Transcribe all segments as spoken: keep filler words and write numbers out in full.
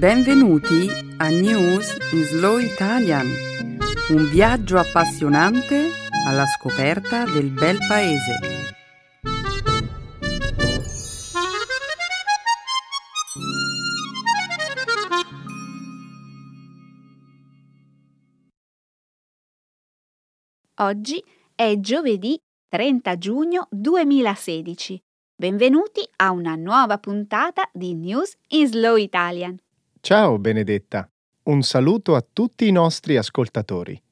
Benvenuti a News in Slow Italian, un viaggio appassionante alla scoperta del bel paese. Oggi è giovedì trenta giugno duemilasedici. Benvenuti a una nuova puntata di News in Slow Italian. Ciao Benedetta, un saluto a tutti i nostri ascoltatori.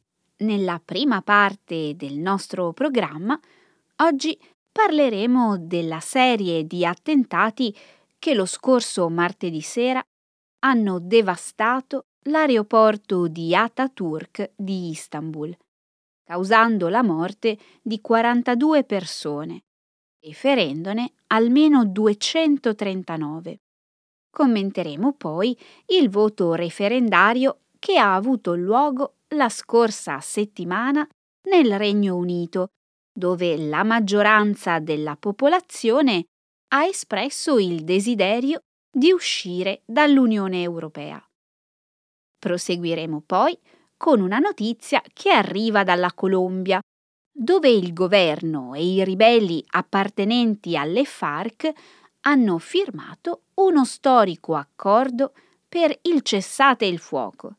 Nella prima parte del nostro programma, oggi parleremo della serie di attentati che lo scorso martedì sera hanno devastato l'aeroporto di Atatürk di Istanbul, causando la morte di quarantadue persone e ferendone almeno duecentotrentanove. Commenteremo poi il voto referendario che ha avuto luogo la scorsa settimana nel Regno Unito, dove la maggioranza della popolazione ha espresso il desiderio di uscire dall'Unione Europea. Proseguiremo poi con una notizia che arriva dalla Colombia, dove il governo e i ribelli appartenenti alle FARC hanno firmato uno storico accordo per il cessate il fuoco.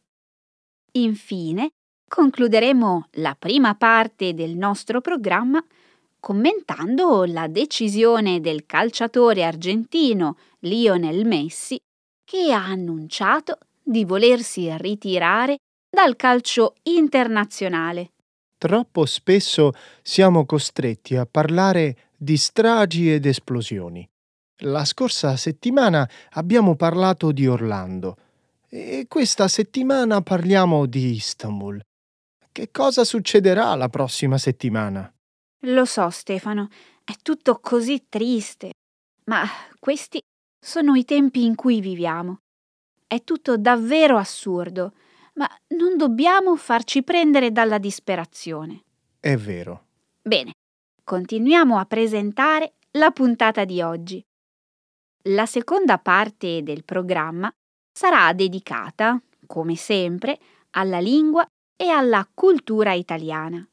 Infine, concluderemo la prima parte del nostro programma commentando la decisione del calciatore argentino Lionel Messi, che ha annunciato di volersi ritirare dal calcio internazionale. Troppo spesso siamo costretti a parlare di stragi ed esplosioni. La scorsa settimana abbiamo parlato di Orlando e questa settimana parliamo di Istanbul. Che cosa succederà la prossima settimana? Lo so, Stefano, è tutto così triste, ma questi sono i tempi in cui viviamo. È tutto davvero assurdo, ma non dobbiamo farci prendere dalla disperazione. È vero. Bene, continuiamo a presentare la puntata di oggi. La seconda parte del programma sarà dedicata, come sempre, alla lingua e alla cultura italiana.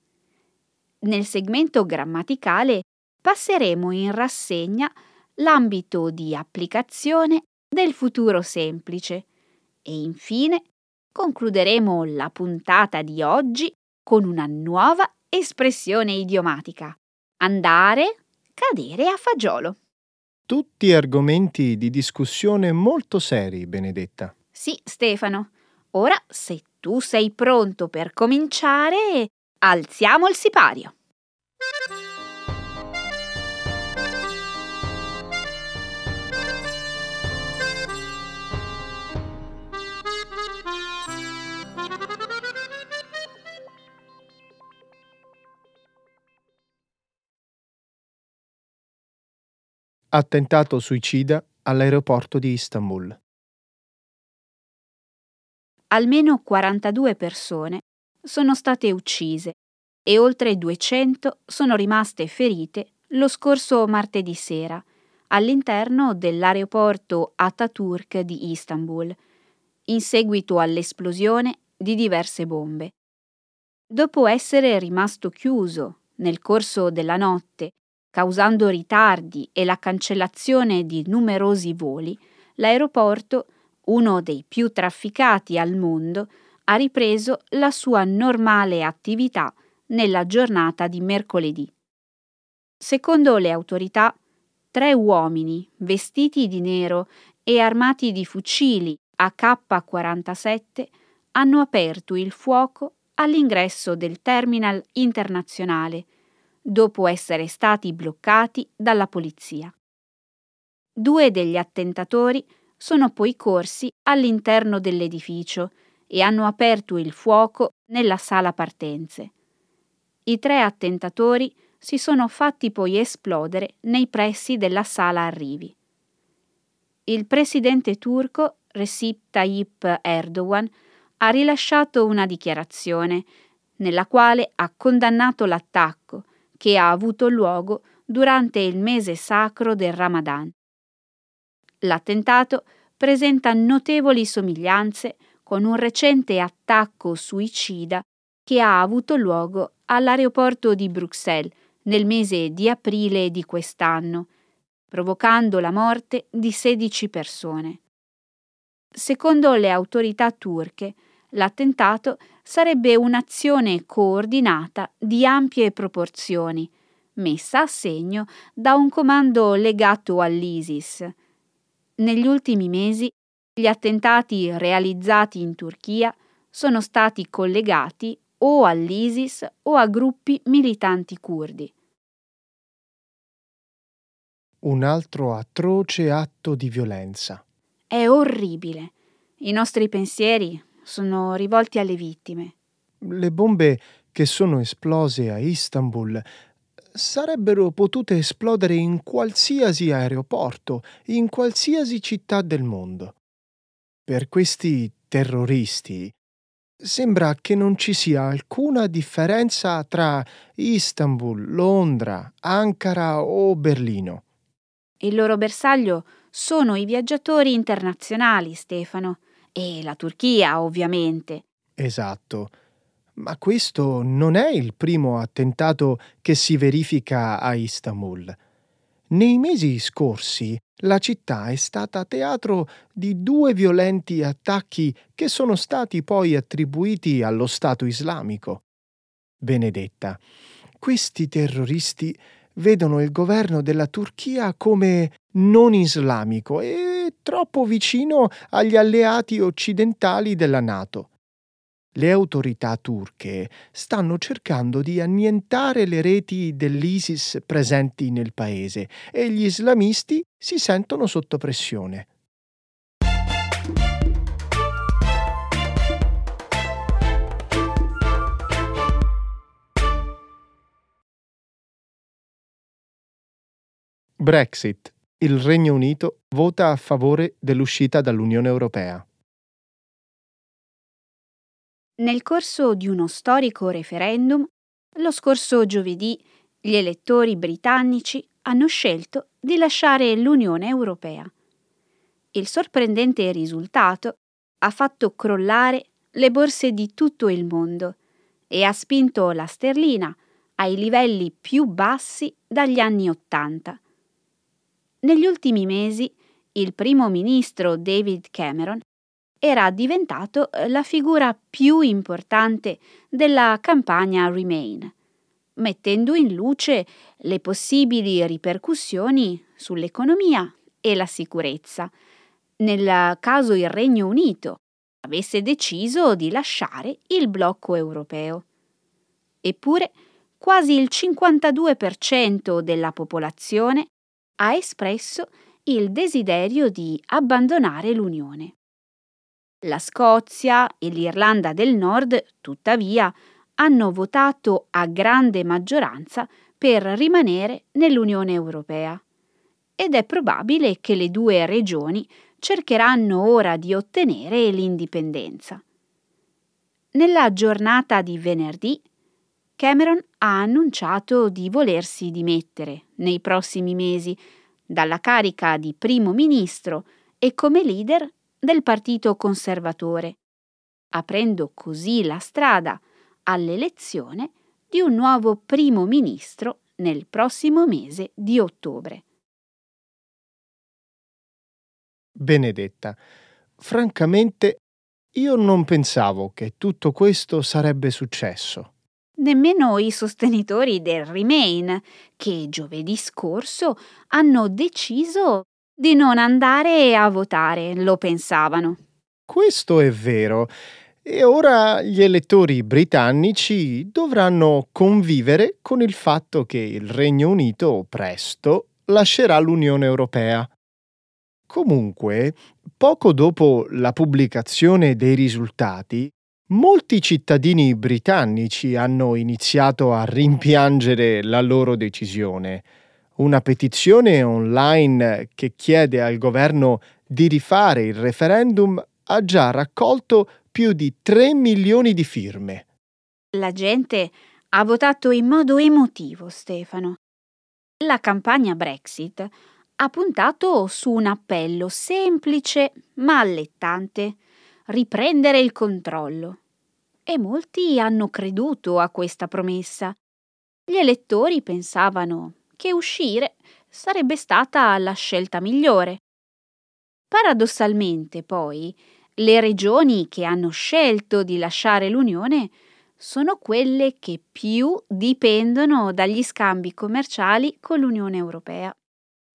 Nel segmento grammaticale passeremo in rassegna l'ambito di applicazione del futuro semplice e infine concluderemo la puntata di oggi con una nuova espressione idiomatica: andare, cadere a fagiolo. Tutti argomenti di discussione molto seri, Benedetta. Sì, Stefano. Ora, se tu sei pronto per cominciare, alziamo il sipario. Attentato suicida all'aeroporto di Istanbul. Almeno quarantadue persone sono state uccise e oltre duecento sono rimaste ferite lo scorso martedì sera all'interno dell'aeroporto Atatürk di Istanbul, in seguito all'esplosione di diverse bombe. Dopo essere rimasto chiuso nel corso della notte, causando ritardi e la cancellazione di numerosi voli, l'aeroporto, uno dei più trafficati al mondo, ha ripreso la sua normale attività nella giornata di mercoledì. Secondo le autorità, tre uomini vestiti di nero e armati di fucili A K quarantasette hanno aperto il fuoco all'ingresso del terminal internazionale, dopo essere stati bloccati dalla polizia. Due degli attentatori sono poi corsi all'interno dell'edificio e hanno aperto il fuoco nella sala partenze. I tre attentatori si sono fatti poi esplodere nei pressi della sala arrivi. Il presidente turco Recep Tayyip Erdogan ha rilasciato una dichiarazione nella quale ha condannato l'attacco che ha avuto luogo durante il mese sacro del Ramadan. L'attentato presenta notevoli somiglianze con un recente attacco suicida che ha avuto luogo all'aeroporto di Bruxelles nel mese di aprile di quest'anno, provocando la morte di sedici persone. Secondo le autorità turche, l'attentato sarebbe un'azione coordinata di ampie proporzioni, messa a segno da un comando legato all'ISIS. Negli ultimi mesi, gli attentati realizzati in Turchia sono stati collegati o all'ISIS o a gruppi militanti curdi. Un altro atroce atto di violenza. È orribile. I nostri pensieri sono rivolti alle vittime. Le bombe che sono esplose a Istanbul sarebbero potute esplodere in qualsiasi aeroporto, in qualsiasi città del mondo. Per questi terroristi sembra che non ci sia alcuna differenza tra Istanbul, Londra, Ankara o Berlino. Il loro bersaglio sono i viaggiatori internazionali, Stefano, e la Turchia, ovviamente. Esatto. Ma questo non è il primo attentato che si verifica a Istanbul. Nei mesi scorsi la città è stata teatro di due violenti attacchi che sono stati poi attribuiti allo Stato islamico. Benedetta, questi terroristi vedono il governo della Turchia come non islamico e troppo vicino agli alleati occidentali della NATO. Le autorità turche stanno cercando di annientare le reti dell'ISIS presenti nel paese e gli islamisti si sentono sotto pressione. Brexit. Il Regno Unito vota a favore dell'uscita dall'Unione Europea. Nel corso di uno storico referendum, lo scorso giovedì, gli elettori britannici hanno scelto di lasciare l'Unione Europea. Il sorprendente risultato ha fatto crollare le borse di tutto il mondo e ha spinto la sterlina ai livelli più bassi dagli anni Ottanta. Negli ultimi mesi, il primo ministro David Cameron era diventato la figura più importante della campagna Remain, mettendo in luce le possibili ripercussioni sull'economia e la sicurezza, nel caso il Regno Unito avesse deciso di lasciare il blocco europeo. Eppure, quasi il cinquantadue per cento della popolazione ha espresso il desiderio di abbandonare l'Unione. La Scozia e l'Irlanda del Nord, tuttavia, hanno votato a grande maggioranza per rimanere nell'Unione Europea ed è probabile che le due regioni cercheranno ora di ottenere l'indipendenza. Nella giornata di venerdì, Cameron ha annunciato di volersi dimettere nei prossimi mesi dalla carica di primo ministro e come leader del Partito Conservatore, aprendo così la strada all'elezione di un nuovo primo ministro nel prossimo mese di ottobre. Benedetta, francamente io non pensavo che tutto questo sarebbe successo. Nemmeno i sostenitori del Remain, che giovedì scorso hanno deciso di non andare a votare, lo pensavano. Questo è vero. E ora gli elettori britannici dovranno convivere con il fatto che il Regno Unito presto lascerà l'Unione Europea. Comunque, poco dopo la pubblicazione dei risultati, molti cittadini britannici hanno iniziato a rimpiangere la loro decisione. Una petizione online che chiede al governo di rifare il referendum ha già raccolto più di tre milioni di firme. La gente ha votato in modo emotivo, Stefano. La campagna Brexit ha puntato su un appello semplice ma allettante: riprendere il controllo. E molti hanno creduto a questa promessa. Gli elettori pensavano che uscire sarebbe stata la scelta migliore. Paradossalmente, poi, le regioni che hanno scelto di lasciare l'Unione sono quelle che più dipendono dagli scambi commerciali con l'Unione Europea.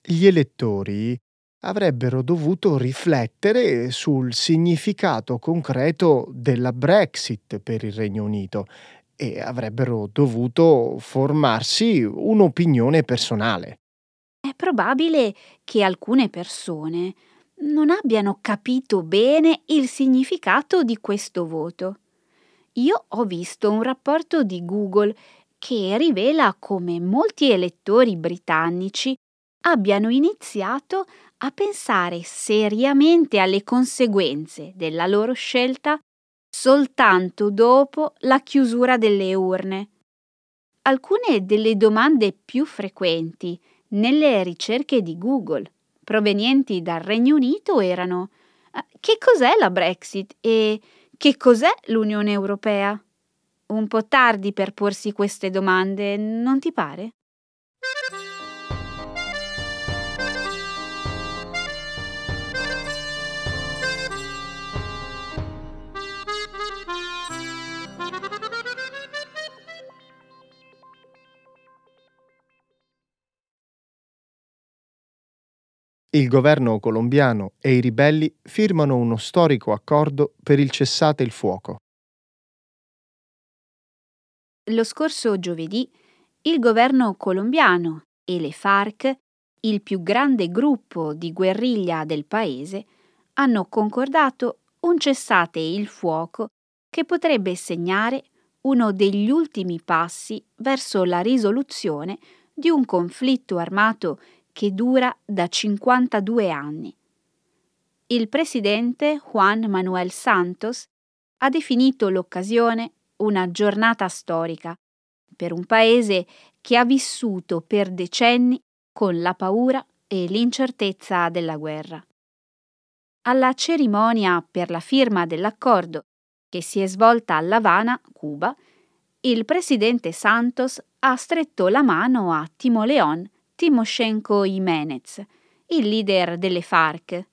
Gli elettori avrebbero dovuto riflettere sul significato concreto della Brexit per il Regno Unito e avrebbero dovuto formarsi un'opinione personale. È probabile che alcune persone non abbiano capito bene il significato di questo voto. Io ho visto un rapporto di Google che rivela come molti elettori britannici abbiano iniziato a pensare seriamente alle conseguenze della loro scelta soltanto dopo la chiusura delle urne. Alcune delle domande più frequenti nelle ricerche di Google provenienti dal Regno Unito erano: che cos'è la Brexit e che cos'è l'Unione Europea? Un po' tardi per porsi queste domande, non ti pare? Il governo colombiano e i ribelli firmano uno storico accordo per il cessate il fuoco. Lo scorso giovedì, il governo colombiano e le FARC, il più grande gruppo di guerriglia del paese, hanno concordato un cessate il fuoco che potrebbe segnare uno degli ultimi passi verso la risoluzione di un conflitto armato che dura da cinquantadue anni. Il presidente Juan Manuel Santos ha definito l'occasione una giornata storica per un paese che ha vissuto per decenni con la paura e l'incertezza della guerra. Alla cerimonia per la firma dell'accordo, che si è svolta a L'Avana, Cuba, il presidente Santos ha stretto la mano a Timoleon Timoshenko Jiménez, il leader delle FARC.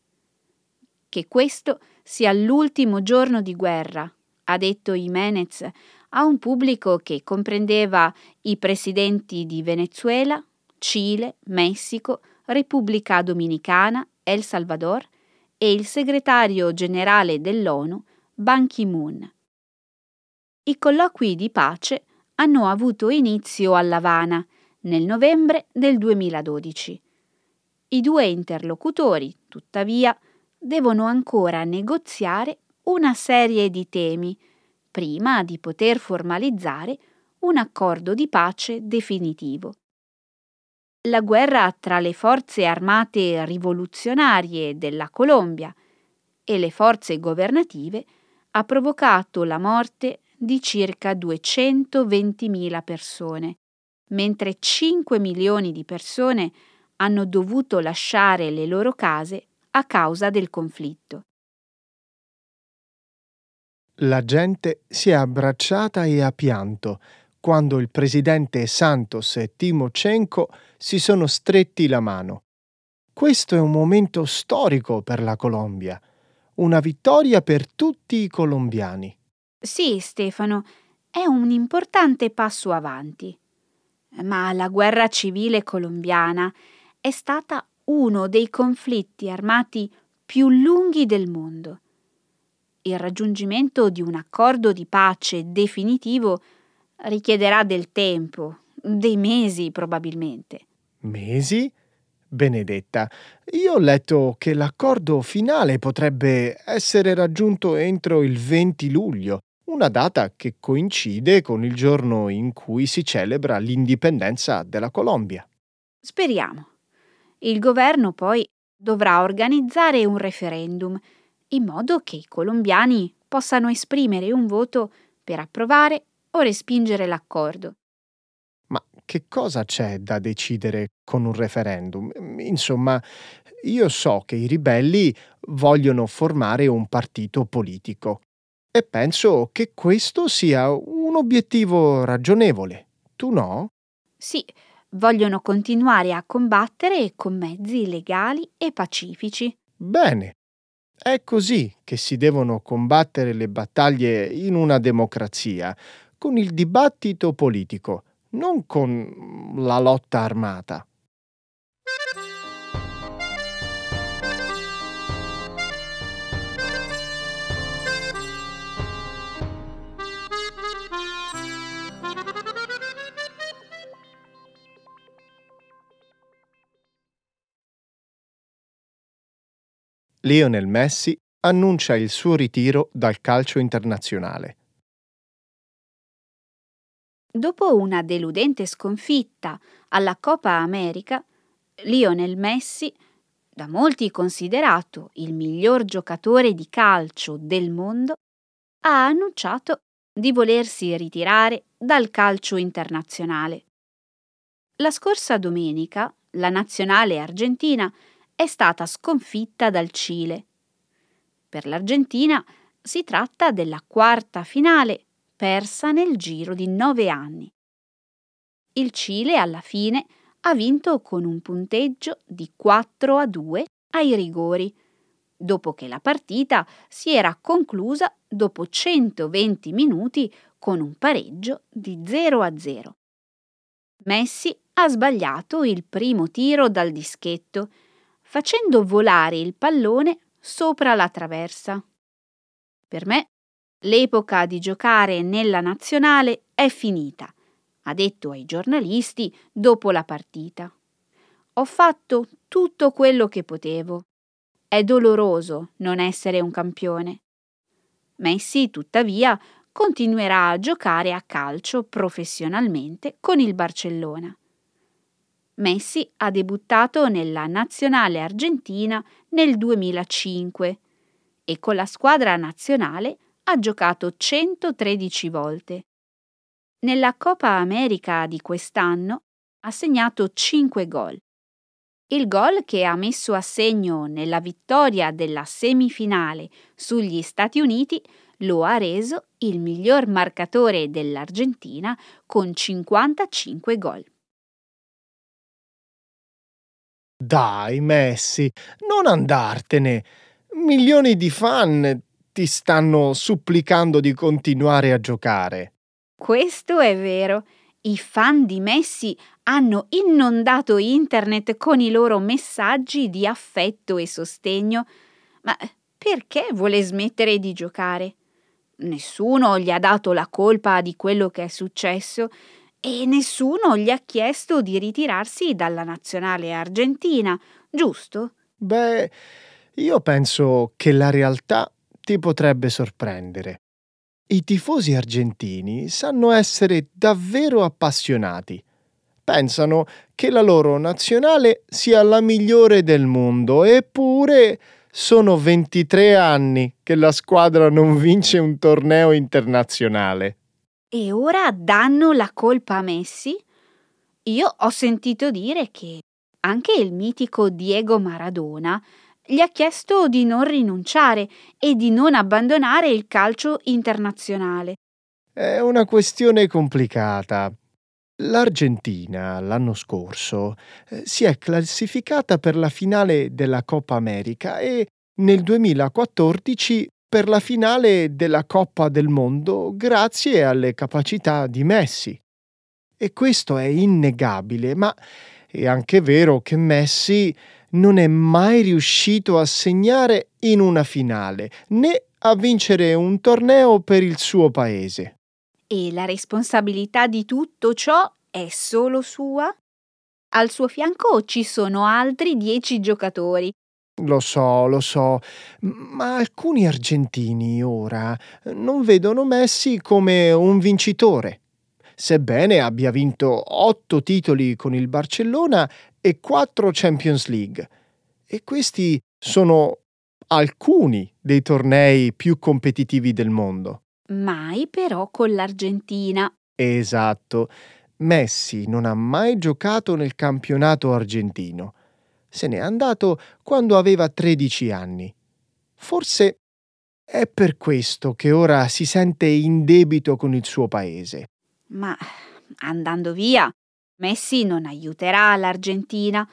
Che questo sia l'ultimo giorno di guerra, ha detto Jiménez a un pubblico che comprendeva i presidenti di Venezuela, Cile, Messico, Repubblica Dominicana, El Salvador e il segretario generale dell'ONU, Ban Ki-moon. I colloqui di pace hanno avuto inizio a L'Avana nel novembre del duemiladodici. I due interlocutori, tuttavia, devono ancora negoziare una serie di temi prima di poter formalizzare un accordo di pace definitivo. La guerra tra le forze armate rivoluzionarie della Colombia e le forze governative ha provocato la morte di circa duecentoventimila persone, mentre cinque milioni di persone hanno dovuto lasciare le loro case a causa del conflitto. La gente si è abbracciata e ha pianto quando il presidente Santos e Timoshenko si sono stretti la mano. Questo è un momento storico per la Colombia, una vittoria per tutti i colombiani. Sì, Stefano, è un importante passo avanti. Ma la guerra civile colombiana è stata uno dei conflitti armati più lunghi del mondo. Il raggiungimento di un accordo di pace definitivo richiederà del tempo, dei mesi probabilmente. Mesi? Benedetta, io ho letto che l'accordo finale potrebbe essere raggiunto entro il venti luglio. Una data che coincide con il giorno in cui si celebra l'indipendenza della Colombia. Speriamo. Il governo poi dovrà organizzare un referendum in modo che i colombiani possano esprimere un voto per approvare o respingere l'accordo. Ma che cosa c'è da decidere con un referendum? Insomma, io so che i ribelli vogliono formare un partito politico e penso che questo sia un obiettivo ragionevole. Tu no? Sì, vogliono continuare a combattere con mezzi legali e pacifici. Bene. È così che si devono combattere le battaglie in una democrazia, con il dibattito politico, non con la lotta armata. Lionel Messi annuncia il suo ritiro dal calcio internazionale. Dopo una deludente sconfitta alla Copa America, Lionel Messi, da molti considerato il miglior giocatore di calcio del mondo, ha annunciato di volersi ritirare dal calcio internazionale. La scorsa domenica, la nazionale argentina è stata sconfitta dal Cile. Per l'Argentina si tratta della quarta finale persa nel giro di nove anni. Il Cile alla fine ha vinto con un punteggio di quattro a due ai rigori, dopo che la partita si era conclusa dopo centoventi minuti con un pareggio di zero a zero. Messi ha sbagliato il primo tiro dal dischetto, facendo volare il pallone sopra la traversa. Per me, l'epoca di giocare nella nazionale è finita, ha detto ai giornalisti dopo la partita. Ho fatto tutto quello che potevo. È doloroso non essere un campione. Messi, tuttavia, continuerà a giocare a calcio professionalmente con il Barcellona. Messi ha debuttato nella nazionale argentina nel duemilacinque e con la squadra nazionale ha giocato centotredici volte. Nella Copa America di quest'anno ha segnato cinque gol. Il gol che ha messo a segno nella vittoria della semifinale sugli Stati Uniti lo ha reso il miglior marcatore dell'Argentina con cinquantacinque gol. Dai, Messi, non andartene. Milioni di fan ti stanno supplicando di continuare a giocare. Questo è vero. I fan di Messi hanno inondato internet con i loro messaggi di affetto e sostegno. Ma perché vuole smettere di giocare? Nessuno gli ha dato la colpa di quello che è successo. E nessuno gli ha chiesto di ritirarsi dalla nazionale argentina, giusto? Beh, io penso che la realtà ti potrebbe sorprendere. I tifosi argentini sanno essere davvero appassionati. Pensano che la loro nazionale sia la migliore del mondo, eppure sono ventitré anni che la squadra non vince un torneo internazionale. E ora danno la colpa a Messi? Io ho sentito dire che anche il mitico Diego Maradona gli ha chiesto di non rinunciare e di non abbandonare il calcio internazionale. È una questione complicata. L'Argentina l'anno scorso si è classificata per la finale della Copa America e nel duemilaquattordici per la finale della Coppa del Mondo grazie alle capacità di Messi. E questo è innegabile, ma è anche vero che Messi non è mai riuscito a segnare in una finale, né a vincere un torneo per il suo paese. E la responsabilità di tutto ciò è solo sua? Al suo fianco ci sono altri dieci giocatori. Lo so, lo so, ma alcuni argentini ora non vedono Messi come un vincitore, sebbene abbia vinto otto titoli con il Barcellona e quattro Champions League. E questi sono alcuni dei tornei più competitivi del mondo. Mai però con l'Argentina. Esatto. Messi non ha mai giocato nel campionato argentino. Se n'è andato quando aveva tredici anni. Forse è per questo che ora si sente in debito con il suo paese. Ma andando via, Messi non aiuterà l'Argentina.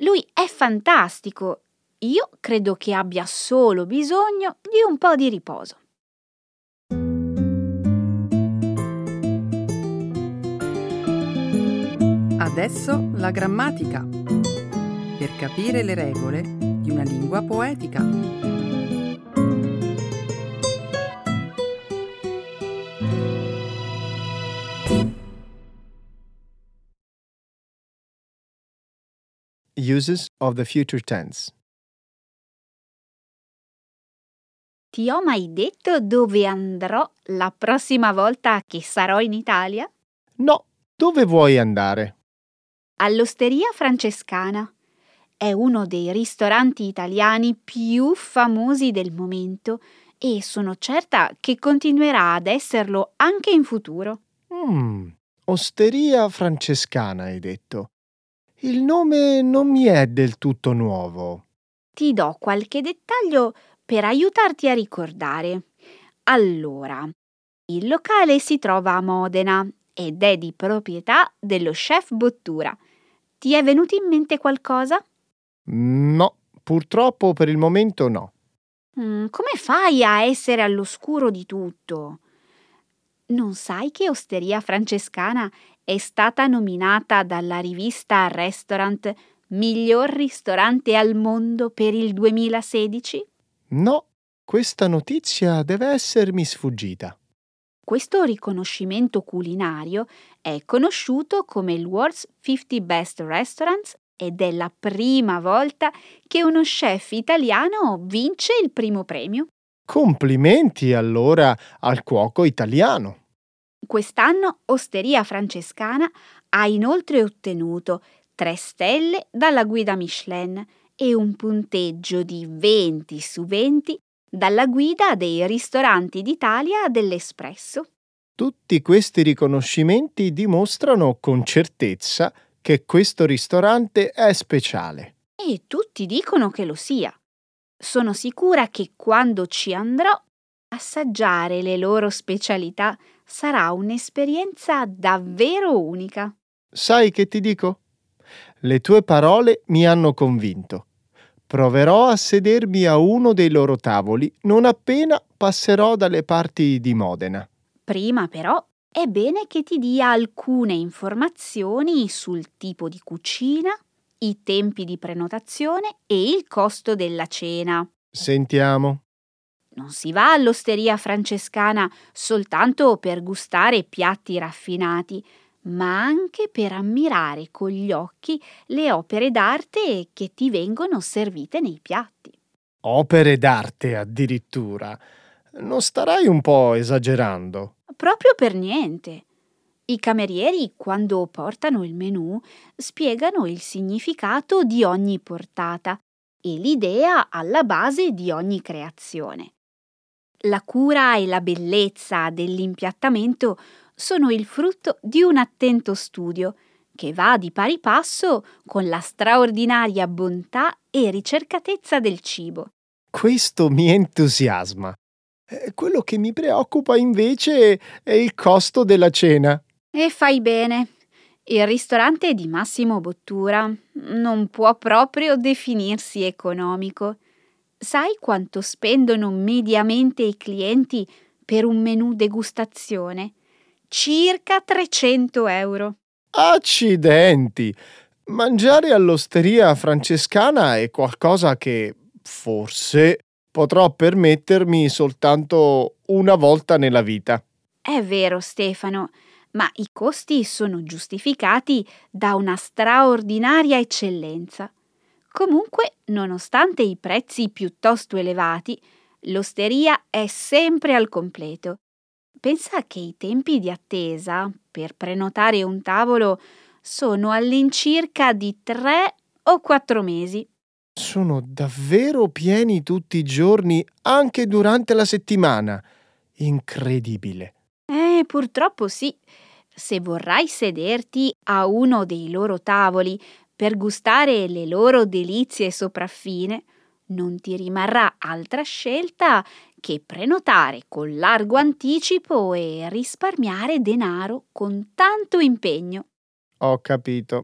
Lui è fantastico. Io credo che abbia solo bisogno di un po' di riposo. Adesso la grammatica, per capire le regole di una lingua poetica. Uses of the future tense. Ti ho mai detto dove andrò la prossima volta che sarò in Italia? No, dove vuoi andare? All'Osteria Francescana. È uno dei ristoranti italiani più famosi del momento e sono certa che continuerà ad esserlo anche in futuro. Mm, Osteria Francescana, hai detto. Il nome non mi è del tutto nuovo. Ti do qualche dettaglio per aiutarti a ricordare. Allora, il locale si trova a Modena ed è di proprietà dello chef Bottura. Ti è venuto in mente qualcosa? No, purtroppo per il momento no. Mm, come fai a essere all'oscuro di tutto? Non sai che Osteria Francescana è stata nominata dalla rivista Restaurant miglior ristorante al mondo per il duemilasedici? No, questa notizia deve essermi sfuggita. Questo riconoscimento culinario è conosciuto come il World's fifty Best Restaurants ed è la prima volta che uno chef italiano vince il primo premio. Complimenti allora al cuoco italiano! Quest'anno Osteria Francescana ha inoltre ottenuto tre stelle dalla guida Michelin e un punteggio di venti su venti dalla guida dei ristoranti d'Italia dell'Espresso. Tutti questi riconoscimenti dimostrano con certezza che questo ristorante è speciale. E tutti dicono che lo sia. Sono sicura che quando ci andrò, assaggiare le loro specialità sarà un'esperienza davvero unica. Sai che ti dico? Le tue parole mi hanno convinto. Proverò a sedermi a uno dei loro tavoli non appena passerò dalle parti di Modena. Prima però è bene che ti dia alcune informazioni sul tipo di cucina, i tempi di prenotazione e il costo della cena. Sentiamo. Non si va all'Osteria Francescana soltanto per gustare piatti raffinati, ma anche per ammirare con gli occhi le opere d'arte che ti vengono servite nei piatti. Opere d'arte addirittura? Non starai un po' esagerando? Proprio per niente. I camerieri, quando portano il menù, spiegano il significato di ogni portata e l'idea alla base di ogni creazione. La cura e la bellezza dell'impiattamento sono il frutto di un attento studio che va di pari passo con la straordinaria bontà e ricercatezza del cibo. Questo mi entusiasma. Quello che mi preoccupa invece è il costo della cena. E fai bene. Il ristorante di Massimo Bottura non può proprio definirsi economico. Sai quanto spendono mediamente i clienti per un menù degustazione? Circa trecento euro. Accidenti! Mangiare all'Osteria Francescana è qualcosa che forse potrò permettermi soltanto una volta nella vita. È vero, Stefano, ma i costi sono giustificati da una straordinaria eccellenza. Comunque, nonostante i prezzi piuttosto elevati, l'osteria è sempre al completo. Pensa che i tempi di attesa per prenotare un tavolo sono all'incirca di tre o quattro mesi. Sono davvero pieni tutti i giorni, anche durante la settimana. Incredibile. Eh, purtroppo sì. se vorrai sederti a uno dei loro tavoli per gustare le loro delizie sopraffine, non ti rimarrà altra scelta che prenotare con largo anticipo e risparmiare denaro con tanto impegno. Ho capito.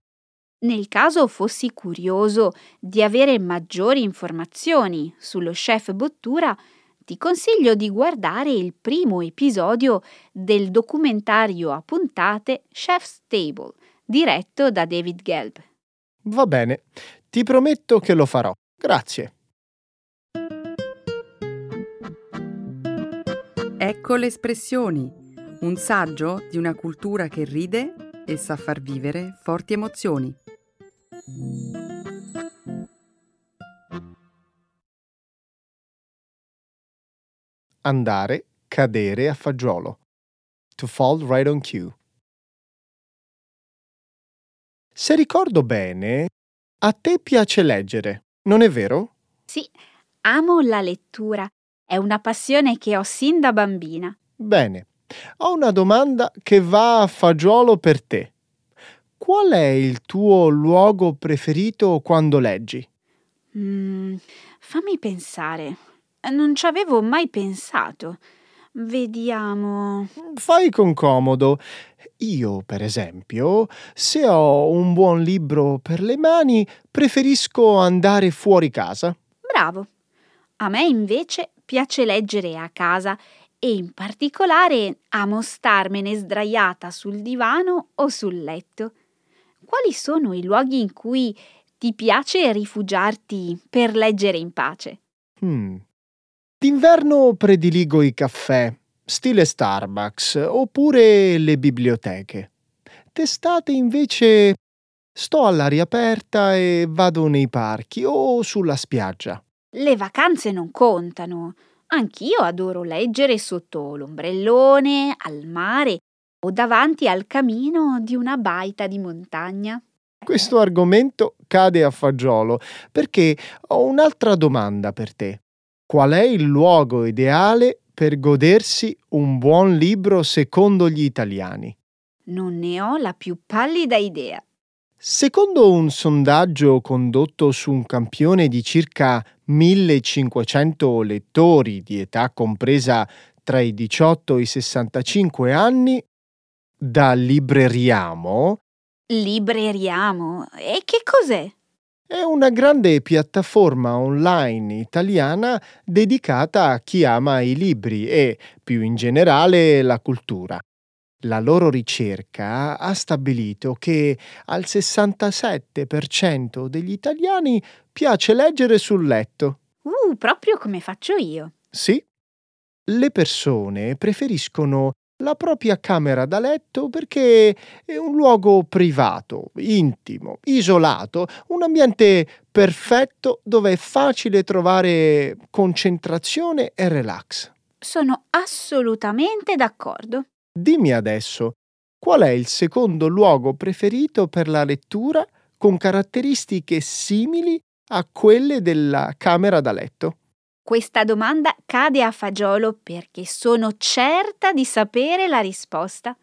Nel caso fossi curioso di avere maggiori informazioni sullo chef Bottura, ti consiglio di guardare il primo episodio del documentario a puntate Chef's Table, diretto da David Gelb. Va bene, ti prometto che lo farò. Grazie. Ecco le espressioni, un saggio di una cultura che ride e sa far vivere forti emozioni. Andare, cadere a fagiolo. To fall right on cue. Se ricordo bene, a te piace leggere, non è vero? Sì, amo la lettura. È una passione che ho sin da bambina. Bene, ho una domanda che va a fagiolo per te. Qual è il tuo luogo preferito quando leggi? Mm, fammi pensare. Non ci avevo mai pensato. Vediamo. Fai con comodo. Io, per esempio, se ho un buon libro per le mani, preferisco andare fuori casa. Bravo. A me invece piace leggere a casa e in particolare amo starmene sdraiata sul divano o sul letto. Quali sono i luoghi in cui ti piace rifugiarti per leggere in pace? Hmm. D'inverno prediligo i caffè, stile Starbucks, oppure le biblioteche. D'estate invece sto all'aria aperta e vado nei parchi o sulla spiaggia. Le vacanze non contano. Anch'io adoro leggere sotto l'ombrellone, al mare o davanti al camino di una baita di montagna. Questo argomento cade a fagiolo perché ho un'altra domanda per te. Qual è il luogo ideale per godersi un buon libro secondo gli italiani? Non ne ho la più pallida idea. Secondo un sondaggio condotto su un campione di circa millecinquecento lettori di età compresa tra i diciotto e i sessantacinque anni, da Libreriamo... Libreriamo? E che cos'è? È una grande piattaforma online italiana dedicata a chi ama i libri e, più in generale, la cultura. La loro ricerca ha stabilito che al sessantasette per cento degli italiani piace leggere sul letto. Uh, proprio come faccio io. Sì. Le persone preferiscono la propria camera da letto perché è un luogo privato, intimo, isolato, un ambiente perfetto dove è facile trovare concentrazione e relax. Sono assolutamente d'accordo. Dimmi adesso, qual è il secondo luogo preferito per la lettura con caratteristiche simili a quelle della camera da letto? Questa domanda cade a fagiolo perché sono certa di sapere la risposta.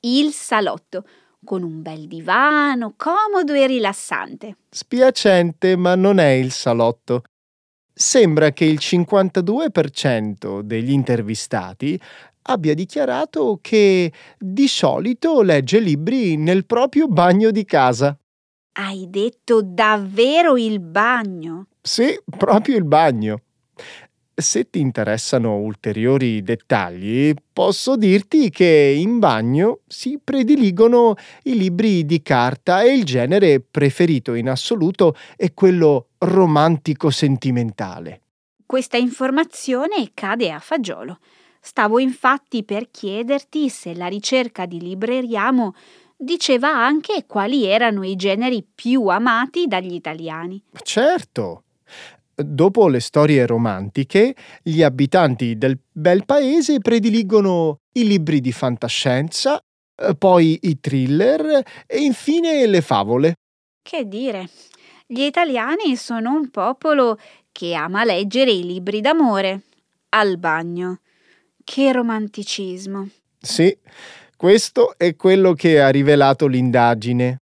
Il salotto, con un bel divano, comodo e rilassante. Spiacente, ma non è il salotto. Sembra che il cinquantadue per cento degli intervistati abbia dichiarato che di solito legge libri nel proprio bagno di casa. Hai detto davvero il bagno? Sì, proprio il bagno. Se ti interessano ulteriori dettagli, posso dirti che in bagno si prediligono i libri di carta e il genere preferito in assoluto è quello romantico-sentimentale. Questa informazione cade a fagiolo. Stavo infatti per chiederti se la ricerca di Libreriamo diceva anche quali erano i generi più amati dagli italiani. Certo! Dopo le storie romantiche, gli abitanti del bel paese prediligono i libri di fantascienza, poi i thriller e infine le favole. Che dire, gli italiani sono un popolo che ama leggere i libri d'amore al bagno. Che romanticismo! Sì, Questo è quello che ha rivelato l'indagine.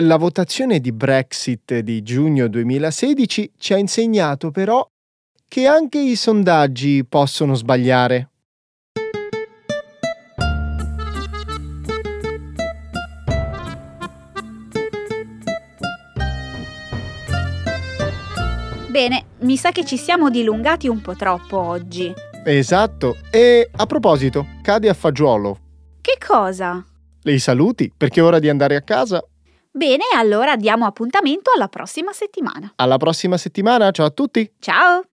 La votazione di Brexit di giugno duemilasedici ci ha insegnato però che anche i sondaggi possono sbagliare. Bene, mi sa che ci siamo dilungati un po' troppo oggi. Esatto, e a proposito, cade a fagiolo. Che cosa? Li saluti, perché è ora di andare a casa. Bene, allora diamo appuntamento alla prossima settimana. Alla prossima settimana, ciao a tutti! Ciao!